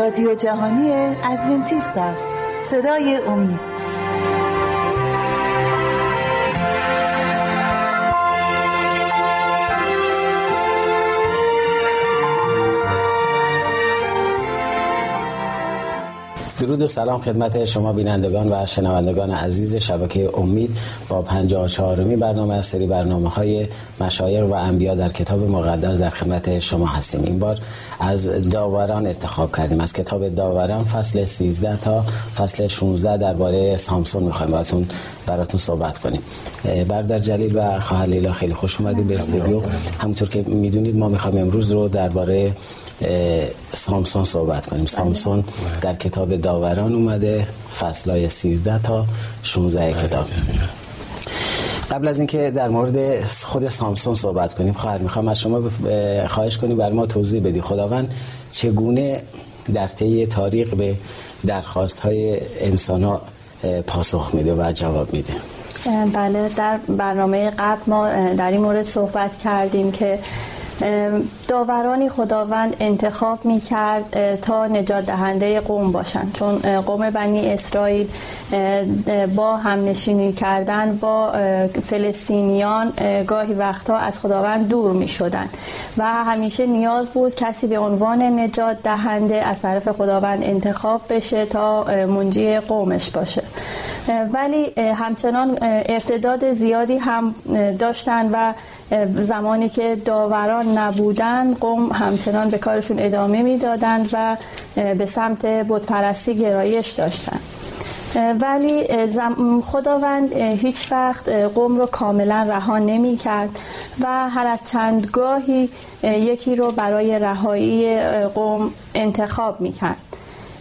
رادیو جهانی ادونتیست است، صدای امید. درود و سلام خدمت شما بینندگان و شنوندگان عزیز شبکه امید با 54مین برنامه از سری برنامه‌های مشایر و انبیا در کتاب مقدس در خدمت شما هستیم. این بار از داوران انتخاب کردیم، از کتاب داوران فصل 13 تا فصل 16 درباره سامسون می‌خوایم براتون صحبت کنیم. برادر جلیل و خواهر لیلا خیلی خوش اومدید به استودیو. همونطور که می‌دونید ما می‌خوایم امروز رو درباره سامسون صحبت کنیم. سامسون در کتاب داوران اومده، فصلای 13 تا 16 کتاب. قبل از اینکه در مورد خود سامسون صحبت کنیم، خواهر میخوام از شما خواهش کنیم برای ما توضیح بدی خداوند چگونه در طی تاریخ به درخواست‌های انسان‌ها پاسخ میده و جواب میده. بله، در برنامه قبل ما در این مورد صحبت کردیم که داورانی خداوند انتخاب می‌کرد تا نجات دهنده قوم باشند، چون قوم بنی اسرائیل با همنشینی کردن با فلسطینیان گاهی وقتا از خداوند دور می‌شدند و همیشه نیاز بود کسی به عنوان نجات دهنده از طرف خداوند انتخاب بشه تا منجی قومش باشه. ولی همچنان ارتداد زیادی هم داشتن و زمانی که داوران نبودن قوم همچنان به کارشون ادامه میدادند و به سمت بت پرستی گرایش داشتند. ولی خداوند هیچ وقت قوم رو کاملا رها نمی کرد و هر از چند گاهی یکی رو برای رهایی قوم انتخاب می کرد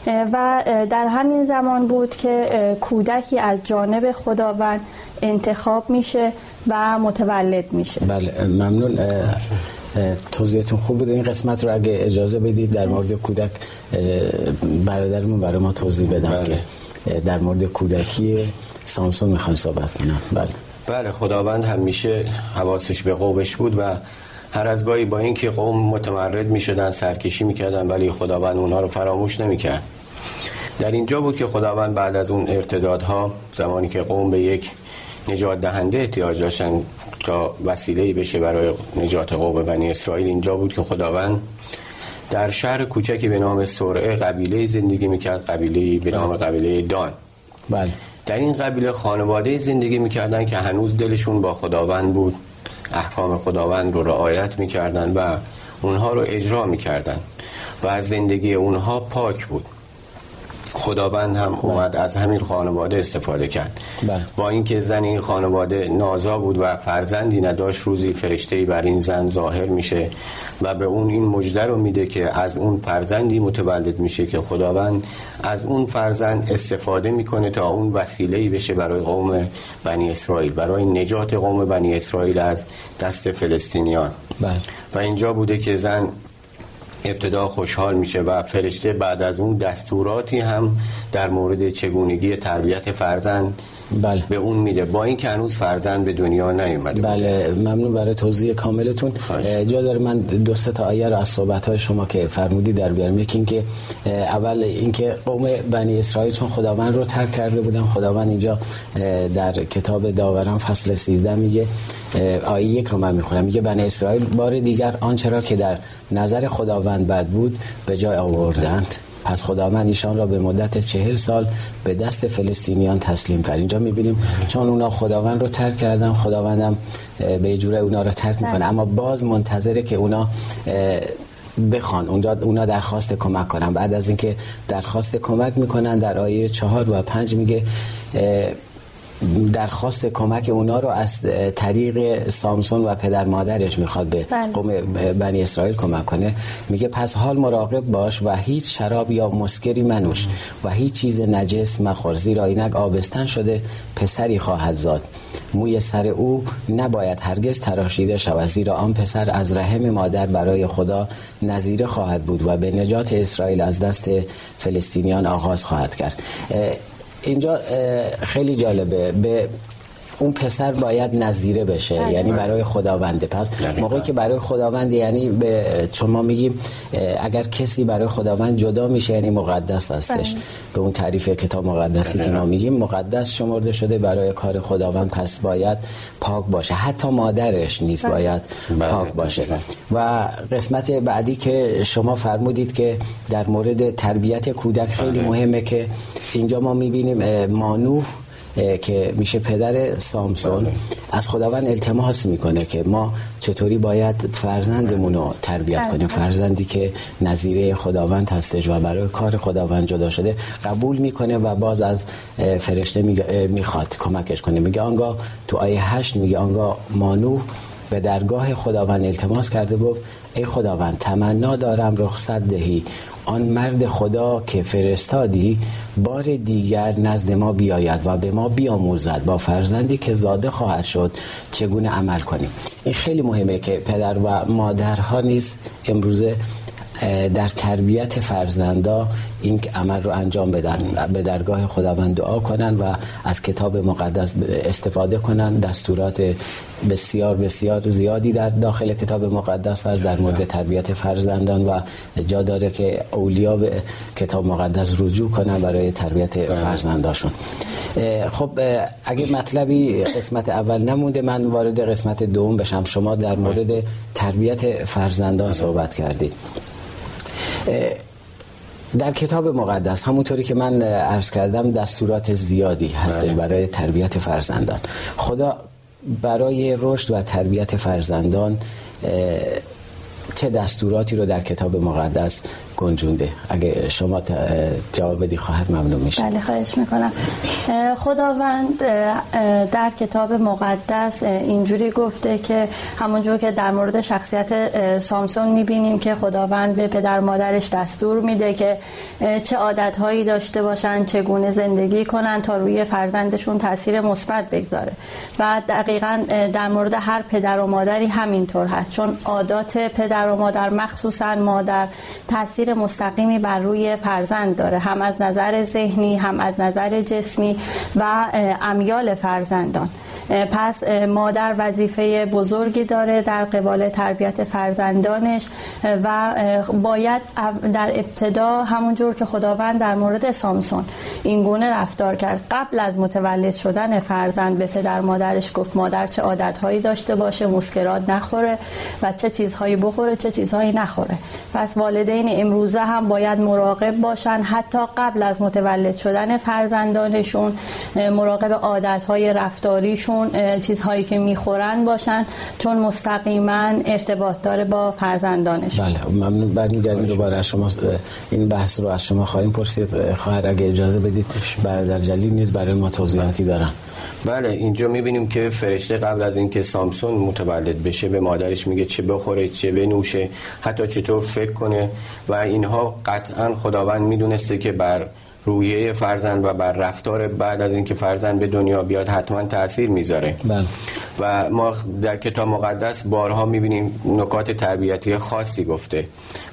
و در همین زمان بود که کودکی از جانب خداوند انتخاب میشه و متولد میشه. بله، ممنون. توضیحتون خوب بود. این قسمت رو اگه اجازه بدید در مورد کودک برادرمون برای ما توضیح بدن. بله. که در مورد کودکی سامسون میخوام صحبت کنم. بله. بله، خداوند همیشه حواسش به قومش بود و هر از گاهی با اینکه قوم متمرد میشدن سرکشی میکردن ولی خداوند اونها رو فراموش نمیکرد. در اینجا بود که خداوند بعد از اون ارتدادها زمانی که قوم به یک نجات دهنده احتیاج داشتن تا وسیله‌ای بشه برای نجات قوم بنی اسرائیل، اینجا بود که خداوند در شهر کوچکی به نام سرعه قبیله‌ای زندگی میکرد، قبیله‌ای به نام قبیله دان. بله. در این قبیله خانواده‌ای زندگی میکردن که هنوز دلشون با خداوند بود، احکام خداوند رو رعایت میکردن و اونها رو اجرا میکردن و از زندگی اونها پاک بود. خداوند هم اومد از همین خانواده استفاده کرد. با اینکه زن این خانواده نازا بود و فرزندی نداشت، روزی فرشته‌ای بر این زن ظاهر میشه و به اون این مژده رو میده که از اون فرزندی متولد میشه که خداوند از اون فرزند استفاده میکنه تا اون وسیله‌ای بشه برای قوم بنی اسرائیل، برای نجات قوم بنی اسرائیل از دست فلسطینیان. و اینجا بوده که زن ابتدا خوشحال میشه و فرشته بعد از اون دستوراتی هم در مورد چگونگی تربیت فرزند به اون میده، با این که هنوز فرزند به دنیا نیومده. بله، ممنون برای توضیح کاملتون. جا داره من دو سه تا آیه رو از صحبت‌های شما که فرمودی در بیارم. یکی اینکه اول اینکه قوم بنی اسرائیل چون خداوند رو ترک کرده بودن، خداوند اینجا در کتاب داوران فصل 13 میگه، آیه یک رو من میخونم، میگه بنی اسرائیل بار دیگر آنچه را که در نظر خداوند بد بود به جای آوردند، پس خداوند ایشان را به مدت 40 سال به دست فلسطینیان تسلیم کرد. اینجا می‌بینیم چون اونا خداوند رو ترک کردن، خداوندم به یه جوری اونا رو ترک می‌کنه، اما باز منتظره که اونا بخوان، اونجا اونا درخواست کمک کنن. بعد از اینکه درخواست کمک می‌کنن در آیه 4 و 5 میگه درخواست کمک اونا رو از طریق سامسون و پدر مادرش میخواد به قوم بنی اسرائیل کمک کنه. میگه پس حال مراقب باش و هیچ شراب یا مسکری منوش و هیچ چیز نجس مخور، زیرا اینک آبستن شده پسری خواهد زاد، موی سر او نباید هرگز تراشیده شود، زیرا آن پسر از رحم مادر برای خدا نذیره خواهد بود و به نجات اسرائیل از دست فلسطینیان آغاز خواهد کرد. اینجا خیلی جالبه، به اون پسر باید نظیره بشه، یعنی برای خداونده. پس موقعی که برای خداوند، یعنی چون ما میگیم اگر کسی برای خداوند جدا میشه یعنی مقدس هستش، به اون تعریف کتاب مقدسی که ما میگیم مقدس شمرده شده برای کار خداوند، پس باید پاک باشه، حتی مادرش نیست، باید پاک باشه. و قسمت بعدی که شما فرمودید که در مورد تربیت کودک خیلی مهمه، که اینجا ما میبینیم مانوح که میشه پدر سامسون از خداوند التماس میکنه که ما چطوری باید فرزندمون رو تربیت کنیم، فرزندی که نظیره خداوند هستش و برای کار خداوند جدا شده. قبول میکنه و باز از فرشته میخواد کمکش کنه. میگه آنگاه تو آیه 8 میگه آنگاه مانوح به درگاه خداوند التماس کرده، گفت ای خداوند تمنا دارم رخصت دهی آن مرد خدا که فرستادی بار دیگر نزد ما بیاید و به ما بیاموزد با فرزندی که زاده خواهد شد چگونه عمل کنیم. این خیلی مهمه که پدر و مادرها نیست امروزه در تربیت فرزندا این عمل رو انجام بدن، به درگاه خداوند دعا کنن و از کتاب مقدس استفاده کنن. دستورات بسیار بسیار زیادی در داخل کتاب مقدس هست در مورد تربیت فرزندان و جا داره که اولیا به کتاب مقدس رجوع کنن برای تربیت فرزنداشون. خب اگه مطلبی قسمت اول نمونده من وارد قسمت دوم بشم. شما در مورد تربیت فرزندان صحبت کردید. در کتاب مقدس همونطوری که من عرض کردم دستورات زیادی هستش برای تربیت فرزندان. خدا برای رشد و تربیت فرزندان چه دستوراتی رو در کتاب مقدس گنجونده؟ اگه شما جواب بدی خواهر ممنون میشه. بله خواهش میکنم. خداوند در کتاب مقدس اینجوری گفته که همونجور که در مورد شخصیت سامسون میبینیم که خداوند به پدر مادرش دستور میده که چه عادتهایی داشته باشن، چگونه زندگی کنن تا روی فرزندشون تاثیر مثبت بگذاره. و دقیقاً در مورد هر پدر و مادری همینطور هست، چون عادات پدر و مادر مخصوصاً مادر تاثیر مستقیمی بر روی فرزند داره، هم از نظر ذهنی هم از نظر جسمی و امیال فرزندان. پس مادر وظیفه بزرگی داره در قبال تربیت فرزندانش و باید در ابتدا همونجور که خداوند در مورد سامسون این گونه رفتار کرد، قبل از متولد شدن فرزند به پدر مادرش گفت مادر چه عادتهایی داشته باشه، مسکرات نخوره و چه چیزهایی بخوره چه چیزهایی نخوره. پس والدین امروزه هم باید مراقب باشن، حتی قبل از متولد شدن فرزندانشون مراقب عادتهای رفتاریشون، چیزهایی که میخورن باشن، چون مستقیما ارتباط داره با فرزندانشون. بله ممنون. برمیگردیم دوباره شما این بحث رو از شما خواهیم پرسید خواهر، اگه اجازه بدید برادر جلیل نیز برای ما توضیحاتی دارن. بله اینجا میبینیم که فرشته قبل از اینکه سامسون متولد بشه به مادرش میگه چه بخوره چه بنوشه، حتی چطور فکر کنه، و اینها قطعا خداوند میدونسته که بر رویه فرزند و بر رفتار بعد از اینکه فرزند به دنیا بیاد حتما تأثیر میذاره. بله. و ما در کتاب مقدس بارها میبینیم نکات تربیتی خاصی گفته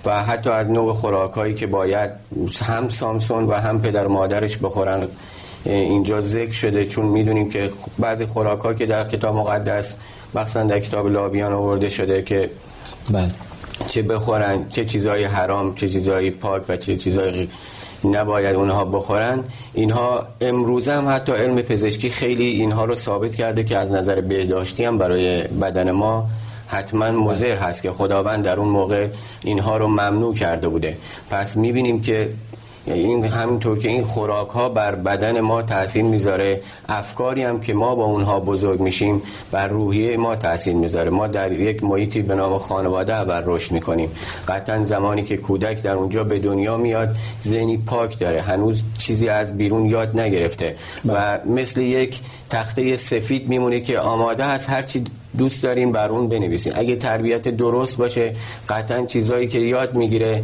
و حتی از نوع خوراکایی که باید هم سامسون و هم پدر مادرش بخورن اینجا ذکر شده، چون میدونیم که بعضی خوراک‌ها که در کتاب مقدس مخصوصا در کتاب لاویان آورده شده که بله چه بخورن، چه چیزهای حرام، چه چیزهای پاک و چه چیزهای نباید اونها بخورن، اینها امروز هم حتی علم پزشکی خیلی اینها رو ثابت کرده که از نظر بهداشتی هم برای بدن ما حتما مضر هست که خداوند در اون موقع اینها رو ممنوع کرده بوده. پس می‌بینیم که این همینطور که این خوراک ها بر بدن ما تاثیر میذاره، افکاری هم که ما با اونها بزرگ میشیم بر روحیه ما تاثیر میذاره. ما در یک محیطی به نام خانواده اول رشد میکنیم. قطعا زمانی که کودک در اونجا به دنیا میاد ذهنی پاک داره، هنوز چیزی از بیرون یاد نگرفته و مثل یک تخته سفید میمونه که آماده هست هر چی دوست داریم بر اون بنویسیم. اگه تربیت درست باشه قطعا چیزایی که یاد میگیره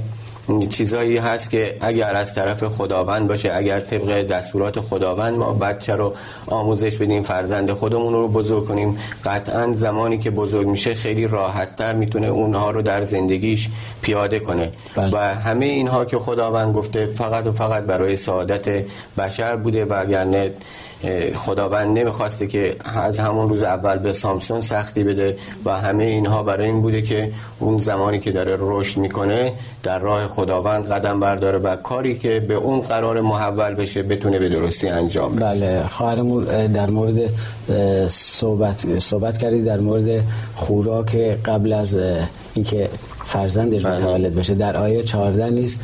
چیزایی هست که اگر از طرف خداوند باشه، اگر طبق دستورات خداوند ما بچه رو آموزش بدیم، فرزند خودمون رو بزرگ کنیم، قطعا زمانی که بزرگ میشه خیلی راحت‌تر میتونه اونها رو در زندگیش پیاده کنه. بلد. و همه اینها که خداوند گفته فقط و فقط برای سعادت بشر بوده، وگرنه خداوند نمیخواسته که از همون روز اول به سامسون سختی بده و همه اینها برای این بوده که اون زمانی که داره رشد میکنه در راه خداوند قدم برداره و کاری که به اون قرار محول بشه بتونه به درستی انجام بده. بله خواهرمون در مورد صحبت کردی در مورد خوراک قبل از اینکه فرزندش متولد بشه. در آیه 14 نیست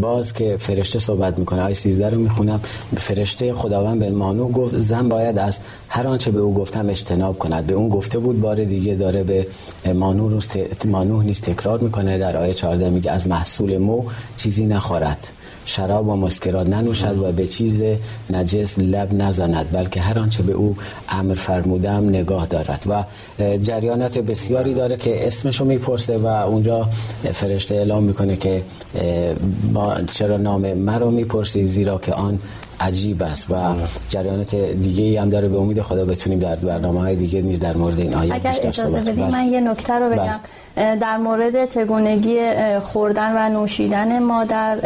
باز که فرشته صحبت میکنه، آیه 13 رو میخونم. فرشته خداوند به مانو گفت زن باید از هر آنچه به او گفتم اجتناب کند. به اون گفته بود، بار دیگه داره به مانو نیز تکرار میکنه. در آیه 14 میگه از محصول مو چیزی نخورد، شراب و مسکرات ننوشد و به چیز نجس لب نزند، بلکه هر آنچه به او امر فرمودم نگاه دارد. و جریانات بسیاری داره که اسمشو میپرسه و اونجا فرشته اعلام میکنه که چرا نام مرا میپرسی، زیرا که آن عجیب است. و جریانات دیگه ای هم داره. به امید خدا بتونیم در برنامه‌های دیگه نیز در مورد این آیه بیشتر صحبت کنیم. اگر اجازه بدید من یه نکته رو بگم در مورد چگونگی خوردن و نوشیدن مادر.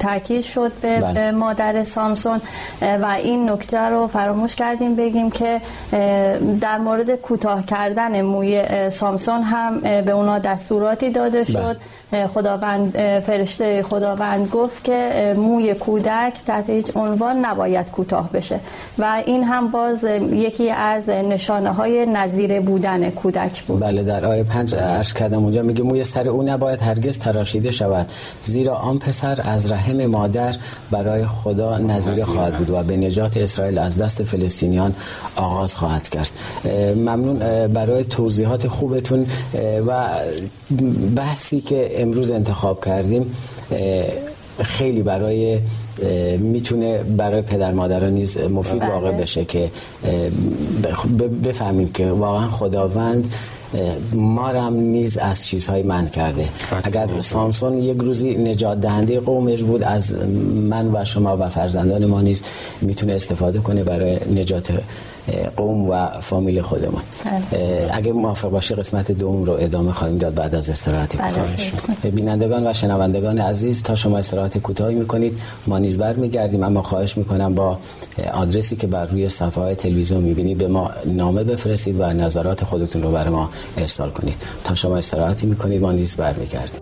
تاکید شد به مادر سامسون و این نکته رو فراموش کردیم بگیم که در مورد کوتاه کردن موی سامسون هم به اونا دستوراتی داده شد. خداوند فرشته خداوند گفت که موی کودک تحت هیچ عنوان نباید کوتاه بشه و این هم باز یکی از نشانه‌های نظیر بودن کودک بود. بله در آیه 5 عرض کردم اونجا میگه موی سر او نباید هرگز تراشیده شود، زیرا آن پسر از رحم مادر برای خدا نظیر خواهد بود و به نجات اسرائیل از دست فلسطینیان آغاز خواهد کرد. ممنون برای توضیحات خوبتون و بحثی که امروز انتخاب کردیم خیلی برای میتونه برای پدر مادرها نیز مفید واقع بشه که بفهمیم که واقعا خداوند ما را هم نیز از چیزهای منع کرده. اگر سامسون یک روزی نجات دهنده قومش بود، از من و شما و فرزندان ما نیز میتونه استفاده کنه برای نجات قوم و فامیل خودمون. اگه موافق باشی قسمت دوم رو ادامه خواهیم داد بعد از استراحت کوتاهش. بینندگان و شنوندگان عزیز، تا شما استراحت کوتاهی میکنید ما نیز برمیگردیم، اما خواهش میکنم با آدرسی که بر روی صفحه تلویزیون میبینید به ما نامه بفرستید و نظرات خودتون رو برای ما ارسال کنید. تا شما استراحتی میکنید ما نیز برمیگردیم.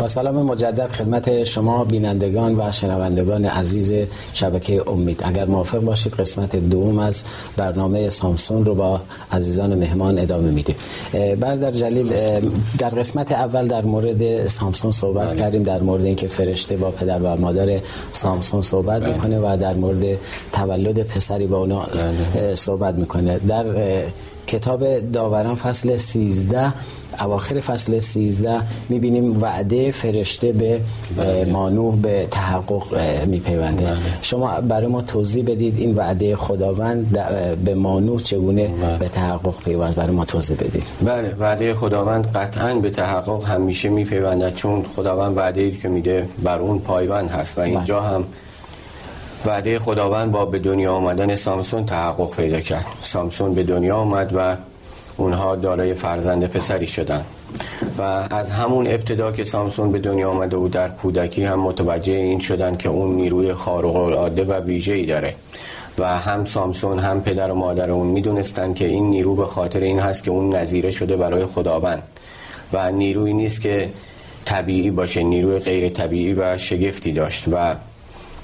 با سلام مجدد خدمت شما بینندگان و شنوندگان عزیز شبکه امید. اگر موافق باشید قسمت دوم از برنامه سامسون رو با عزیزان مهمان ادامه میدیم. برادر جلیل، در قسمت اول در مورد سامسون صحبت کردیم، در مورد اینکه فرشته با پدر و مادر سامسون صحبت میکنه و در مورد تولد پسری با اونا صحبت میکنه. در کتاب داوران فصل 13 اواخر فصل 13 میبینیم وعده فرشته به مانوح به تحقق میپیونده. شما برای ما توضیح بدید این وعده خداوند به مانوح چگونه به تحقق پیوست، برای ما توضیح بدید. بله وعده خداوند قطعاً به تحقق همیشه میپیونده، چون خداوند وعده‌ای که میده بر اون پایبند هست و اینجا هم وعده خداوند با به دنیا آمدن سامسون تحقق پیدا کرد. سامسون به دنیا آمد و اونها دارای فرزند پسری شدند و از همون ابتدا که سامسون به دنیا آمده و در کودکی هم متوجه این شدند که اون نیروی خارق العاده و ویژه‌ای داره و هم سامسون هم پدر و مادر اون میدونستند که این نیرو به خاطر این هست که اون نظیره شده برای خداوند و نیرویی نیست که طبیعی باشه، نیروی غیر طبیعی و شگفتی داشت و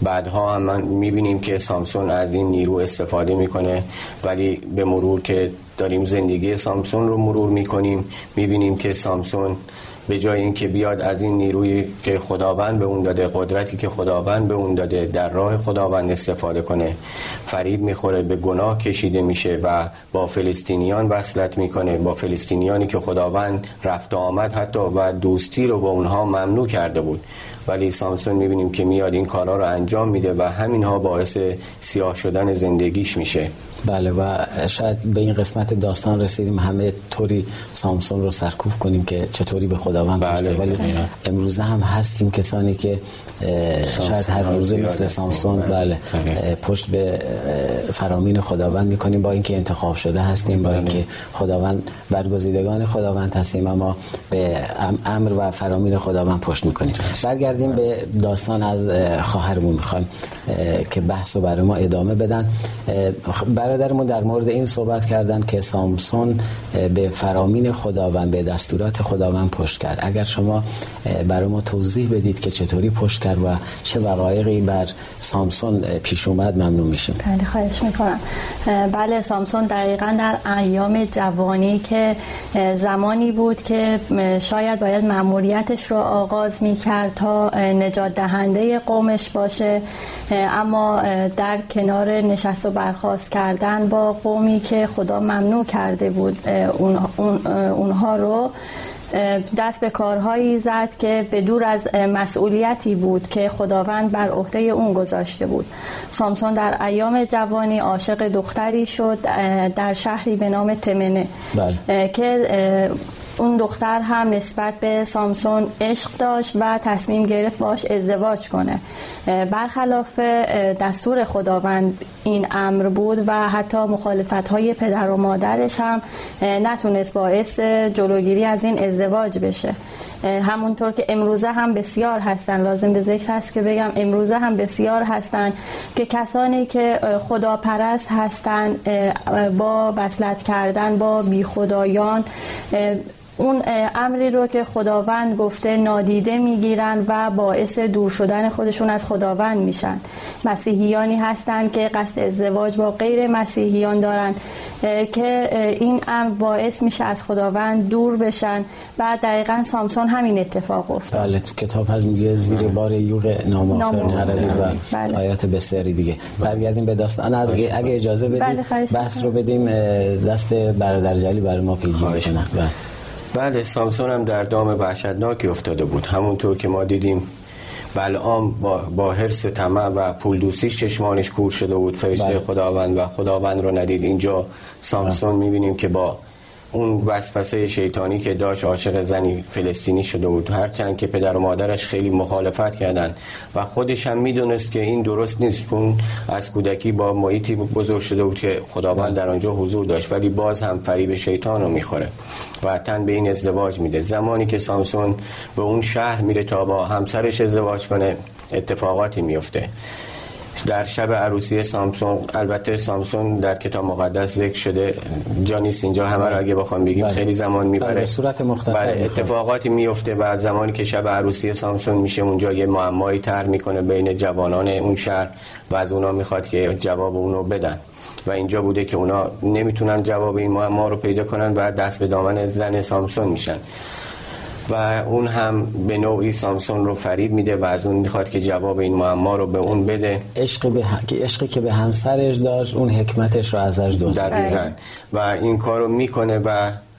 بعدها هم من میبینیم که سامسون از این نیرو استفاده میکنه، ولی به مرور که داریم زندگی سامسون رو مرور میکنیم میبینیم که سامسون به جای اینکه بیاد از این نیرویی که خداوند به اون داده، قدرتی که خداوند به اون داده، در راه خداوند استفاده کنه، فریب میخوره، به گناه کشیده میشه و با فلسطینیان وصلت میکنه، با فلسطینیانی که خداوند رفت آمد حتی و دوستی رو با اونها ممنوع کرده بود، ولی سامسون میبینیم که میاد این کارا رو انجام میده و همینها باعث سیاه شدن زندگیش میشه. بله و شاید به این قسمت داستان رسیدیم همه طوری سامسون رو سرکوف کنیم که چطوری به خداوند بله. ولی امروزه هم هستیم کسانی که شاید هر روزه مثل سامسون بله پشت به فرامین خداوند میکنیم، با اینکه انتخاب شده هستیم، با اینکه خداوند برگزیدگان خداوند هستیم، اما به امر و فرامین خداوند پشت میکنیم. برگردیم به داستان از خواهرمون، میخوایم که بحثو برای ما ادامه بدن. برادرمون در مورد این صحبت کردن که سامسون به فرامین خداوند، به دستورات خداوند پشت کرد. اگر شما برای ما توضیح بدید که چطوری پشت کرد و چه وقایعی بر سامسون پیش اومد ممنون میشیم. بله خواهش میکنم. بله سامسون دقیقاً در ایام جوانی که زمانی بود که شاید باید مأموریتش رو آغاز میکرد تا نجات دهنده قومش باشه، اما در کنار نشست و برخاست کردن با قومی که خدا ممنوع کرده بود اونها رو دست به کارهایی زد که به دور از مسئولیتی بود که خداوند بر عهده اون گذاشته بود. سامسون در ایام جوانی عاشق دختری شد در شهری به نام تمنه که اون دختر هم نسبت به سامسون عشق داشت و تصمیم گرفت باش ازدواج کنه. برخلاف دستور خداوند این امر بود و حتی مخالفت‌های پدر و مادرش هم نتونست باعث جلوگیری از این ازدواج بشه. همونطور که امروزه هم بسیار هستن، لازم به ذکر هست که بگم امروزه هم بسیار هستن که کسانی که خداپرست هستن با وصلت کردن با بی خدایان اون امری رو که خداوند گفته نادیده میگیرن و باعث دور شدن خودشون از خداوند میشن. مسیحیانی هستن که قصد ازدواج با غیر مسیحیان دارن که این امر باعث میشه از خداوند دور بشن و دقیقاً سامسون همین اتفاق افتاد. بله تو کتاب هست میگه زیر بار یوغ ناموافق نروید و آیات بسیاری دیگه. برگردیم به داستان اگه اجازه بدید بحث رو بدیم دست برادر جلی برای ما پیگیری کنه. بله سامسون هم در دام وحشتناکی افتاده بود. همونطور که ما دیدیم بلعام با حرص طمع و پول دوستیش چشمانش کور شده بود، فرشته خداوند و خداوند رو ندید. اینجا سامسون میبینیم که با اون وسوسه شیطانی که داشت عاشق زنی فلسطینی شده بود، هرچند که پدر و مادرش خیلی مخالفت کردند و خودش هم میدونست که این درست نیست. اون از کودکی با محیطی بزرگ شده بود که خداوند در آنجا حضور داشت، ولی باز هم فریب شیطان رو میخوره و تن به این ازدواج میده. زمانی که سامسون به اون شهر میره تا با همسرش ازدواج کنه اتفاقاتی میفته. در شب عروسی سامسون، البته سامسون در کتاب مقدس ذکر شده جانیس اینجا همه رو اگه بخوام بگیم خیلی زمان میبره، به صورت مختصر اتفاقاتی میفته و زمانی که شب عروسی سامسون میشه اونجا یه معمایی طرح میکنه بین جوانان اون شهر و از اونا میخواد که جواب اونو بدن و اینجا بوده که اونا نمیتونن جواب این معما رو پیدا کنن و دست به دامن زن سامسون میشن و اون هم به نوعی سامسون رو فریب میده و از اون میخواد که جواب این معما رو به اون بده. عشقی که به همسرش داشت اون حکمتش رو ازش دزدید. دقیقاً و این کارو میکنه و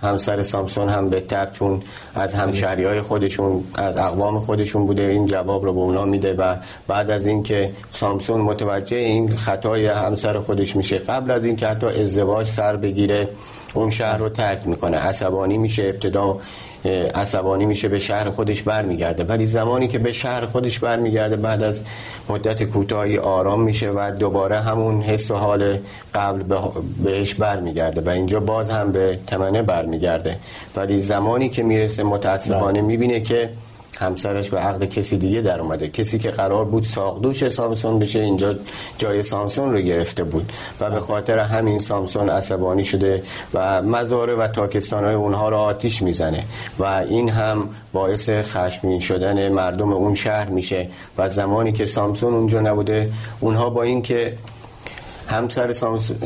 همسر سامسون هم به تبع چون از همشهریای خودشون از اقوام خودشون بوده این جواب رو به اونا میده و بعد از این که سامسون متوجه این خطای همسر خودش میشه، قبل از این که حتی ازدواج سر بگیره اون شهر رو ترک میکنه، عصبانی میشه، ابتدا عصبانی میشه به شهر خودش برمیگرده، ولی زمانی که به شهر خودش برمیگرده بعد از مدت کوتاهی آرام میشه و دوباره همون حس و حال قبل بهش برمیگرده و اینجا باز هم به تمنه برمیگرده. ولی زمانی که میرسه متاسفانه میبینه که همسرش به عقد کسی دیگه در اومده، کسی که قرار بود ساقدوش سامسون بشه اینجا جای سامسون رو گرفته بود و به خاطر همین سامسون عصبانی شده و مزارع و تاکستان‌های اونها رو آتیش میزنه و این هم باعث خشمگین شدن مردم اون شهر میشه. و زمانی که سامسون اونجا نبوده اونها با این که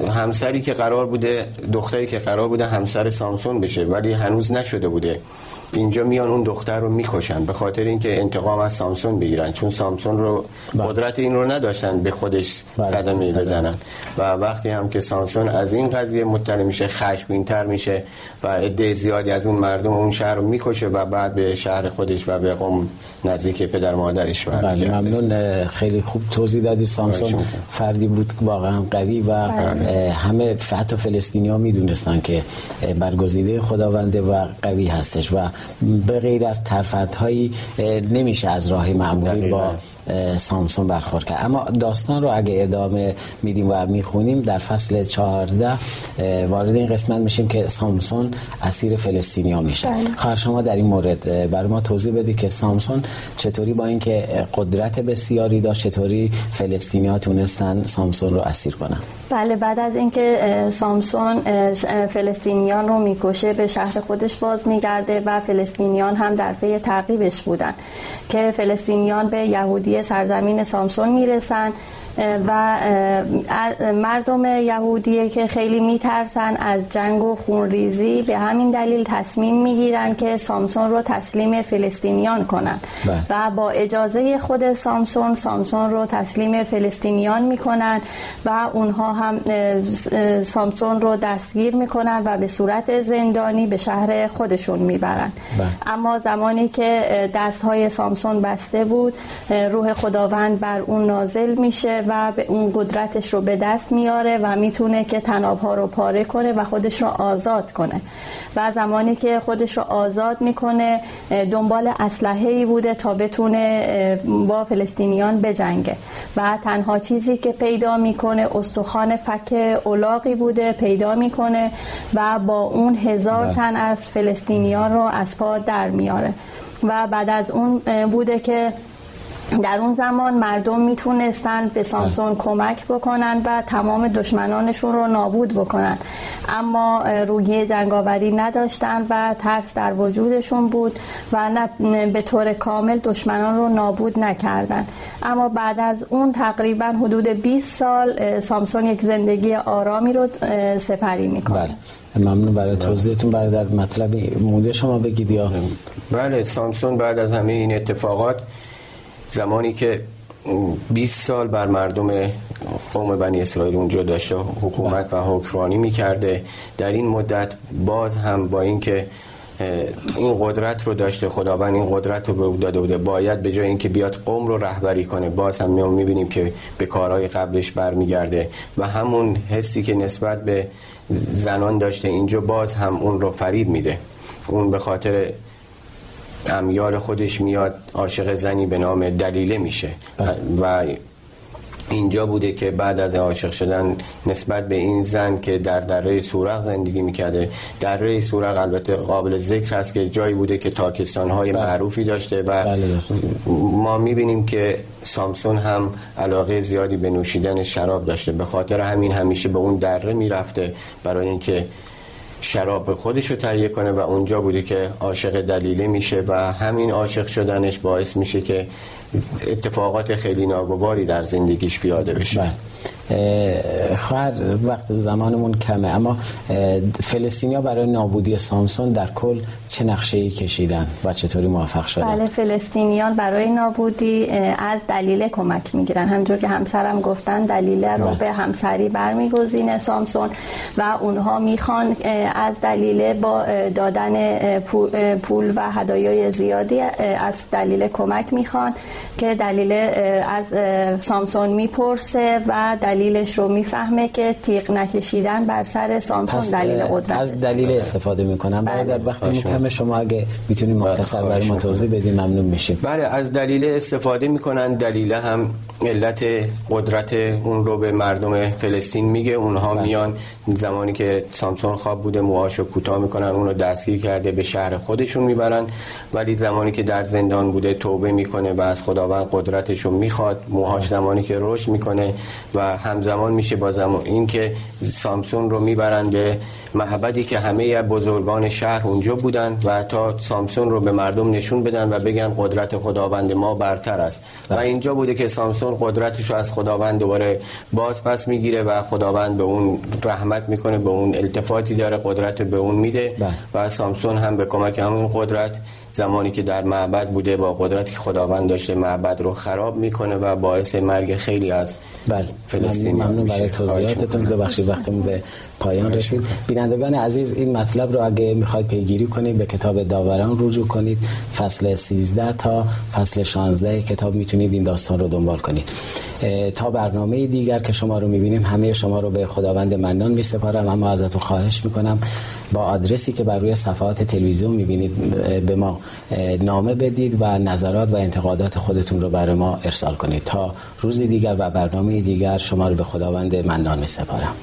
همسری که قرار بوده، دختری که قرار بوده همسر سامسون بشه ولی هنوز نشده بوده، اینجا میان اون دختر رو میکشن به خاطر اینکه انتقام از سامسون بگیرن، چون سامسون رو قدرت این رو نداشتن به خودش صدمه بزنن. و وقتی هم که سامسون از این قضیه مطلع میشه خشمگین‌تر میشه و عده زیادی از اون مردم اون شهر رو میکشه و بعد به شهر خودش و به قوم نزدیک پدر مادرش برمیگرده. ممنون، خیلی خوب توضیح دادی. سامسون فردی بود واقعا قوی و همه حتی فلسطینی‌ها میدونستان که برگزیده خداونده و قوی هستش و به غیر از ترفت‌هایی نمیشه از راه معمولی با سامسون برخورد کرد. اما داستان رو اگه ادامه میدیم و میخونیم در فصل 14 وارد این قسمت میشیم که سامسون اسیر فلسطینیا میشه. خواهر شما در این مورد برای ما توضیح بدید که سامسون چطوری با اینکه قدرت بسیاری داشت چطوری فلسطینیا تونستن سامسون رو اسیر کنن. بله، بعد از اینکه سامسون فلسطینیان رو میکشه به شهر خودش باز میگرده و فلسطینیان هم در پی تعقیبش بودن که فلسطینیان به یهودی سرزمین سامسون میرسن و مردم یهودیه که خیلی میترسن از جنگ و خونریزی، به همین دلیل تصمیم میگیرن که سامسون رو تسلیم فلسطینیان کنن و با اجازه خود سامسون رو تسلیم فلسطینیان میکنن و اونها هم سامسون رو دستگیر میکنن و به صورت زندانی به شهر خودشون میبرن. اما زمانی که دستهای سامسون بسته بود روح خداوند بر اون نازل میشه و اون قدرتش رو به دست میاره و میتونه که طنابها رو پاره کنه و خودش رو آزاد کنه. و زمانی که خودش رو آزاد میکنه دنبال اسلحه‌ای بوده تا بتونه با فلسطینیان بجنگه و تنها چیزی که پیدا میکنه استخوان فک الاغی بوده، پیدا میکنه و با اون 1000 تن از فلسطینیان رو از پا در میاره. و بعد از اون بوده که در اون زمان مردم میتونستن به سامسون کمک بکنن و تمام دشمنانشون رو نابود بکنن، اما روحیه جنگاوری نداشتن و ترس در وجودشون بود و به طور کامل دشمنان رو نابود نکردن. اما بعد از اون تقریبا حدود 20 سال سامسون یک زندگی آرامی رو سپری میکنه. بله. ممنون برای توضیحتون. برادر مطلب موده شما بگید یا. بله، سامسون بعد از همه این اتفاقات زمانی که 20 سال بر مردم قوم بنی اسرائیل اونجا داشته حکومت و حکمرانی میکرده، در این مدت باز هم با اینکه این قدرت رو داشته خداوند این قدرت رو به او داده بوده، باید به جای اینکه بیاد قوم رو رهبری کنه باز هم میبینیم که به کارهای قبلش برمیگرده و همون حسی که نسبت به زنان داشته اینجا باز هم اون رو فریب میده. اون به خاطر امیار خودش میاد عاشق زنی به نام دلیله میشه و اینجا بوده که بعد از عاشق شدن نسبت به این زن که در دره سورق زندگی میکرده، دره سورق البته قابل ذکر است که جایی بوده که تاکستانهای معروفی داشته و ما میبینیم که سامسون هم علاقه زیادی به نوشیدن شراب داشته، به خاطر همین همیشه به اون دره میرفته برای اینکه شراب خودش رو تهیه کنه و اونجا بوده که عاشق دلیله میشه و همین عاشق شدنش باعث میشه که اتفاقات خیلی ناگواری در زندگیش بیاده بشه. بله. خواهر وقت زمانمون کمه، اما فلسطینیا برای نابودی سامسون در کل چه نقشه‌ای کشیدن و چطوری موفق شدن؟ بله، فلسطینیان برای نابودی از دلیله کمک میگیرن، همجور که همسرم گفتن دلیله رو به همسری برمیگزینه سامسون و اونها میخوان از دلیل با دادن پول و هدایای زیادی از دلیل کمک میخوان که دلیل از سامسون میپرسه و دلیلش رو میفهمه که تیغ نکشیدن بر سر سامسون دلیل قدرت از دلیل استفاده میکنم. اگر وقتی کم شما اگه میتونید مختصر برای ما توضیح بدید ممنون میشیم. بله از دلیل استفاده میکنن. دلیل هم علت قدرت اون رو به مردم فلسطین میگه. اونها میان زمانی که سامسون خواب بوده موهاشو کوتاه میکنن، اونو دستگیر کرده به شهر خودشون میبرن، ولی زمانی که در زندان بوده توبه میکنه و از خداوند قدرتشو میخواد. موهاش زمانی که رشد میکنه و همزمان میشه با زمان این که سامسون رو میبرن به معبدی که همه بزرگان شهر اونجا بودن و تا سامسون رو به مردم نشون بدن و بگن قدرت خداوند ما برتر است. و اینجا بوده که سامسون قدرتشو از خداوند دوباره باز پس میگیره و خداوند به اون رحمت میکنه، به اون التفاتی داره، قدرت به اون میده و سامسون هم به کمک همون قدرت زمانی که در معبد بوده با قدرتی که خداوند داشته معبد رو خراب میکنه و باعث مرگ خیلی از فلسطینیان میشه. ممنون برای توضیحاتتون. ببخشید وقتمون به پایان رسید. بینندگان عزیز این مطلب رو اگه میخواید پیگیری کنید به کتاب داوران رجوع کنید. فصل 13 تا فصل 16 کتاب میتونید این داستان رو دنبال کنید. تا برنامه دیگر که شما رو میبینیم همه شما رو به خداوند منان میسپارم. اما ازتون خواهش میکنم با آدرسی که بر روی صفحات تلویزیون میبینید به ما نامه بدید و نظرات و انتقادات خودتون رو برای ما ارسال کنید. تا روز دیگر و برنامه دیگر شما رو به خداوند منان میسپارم.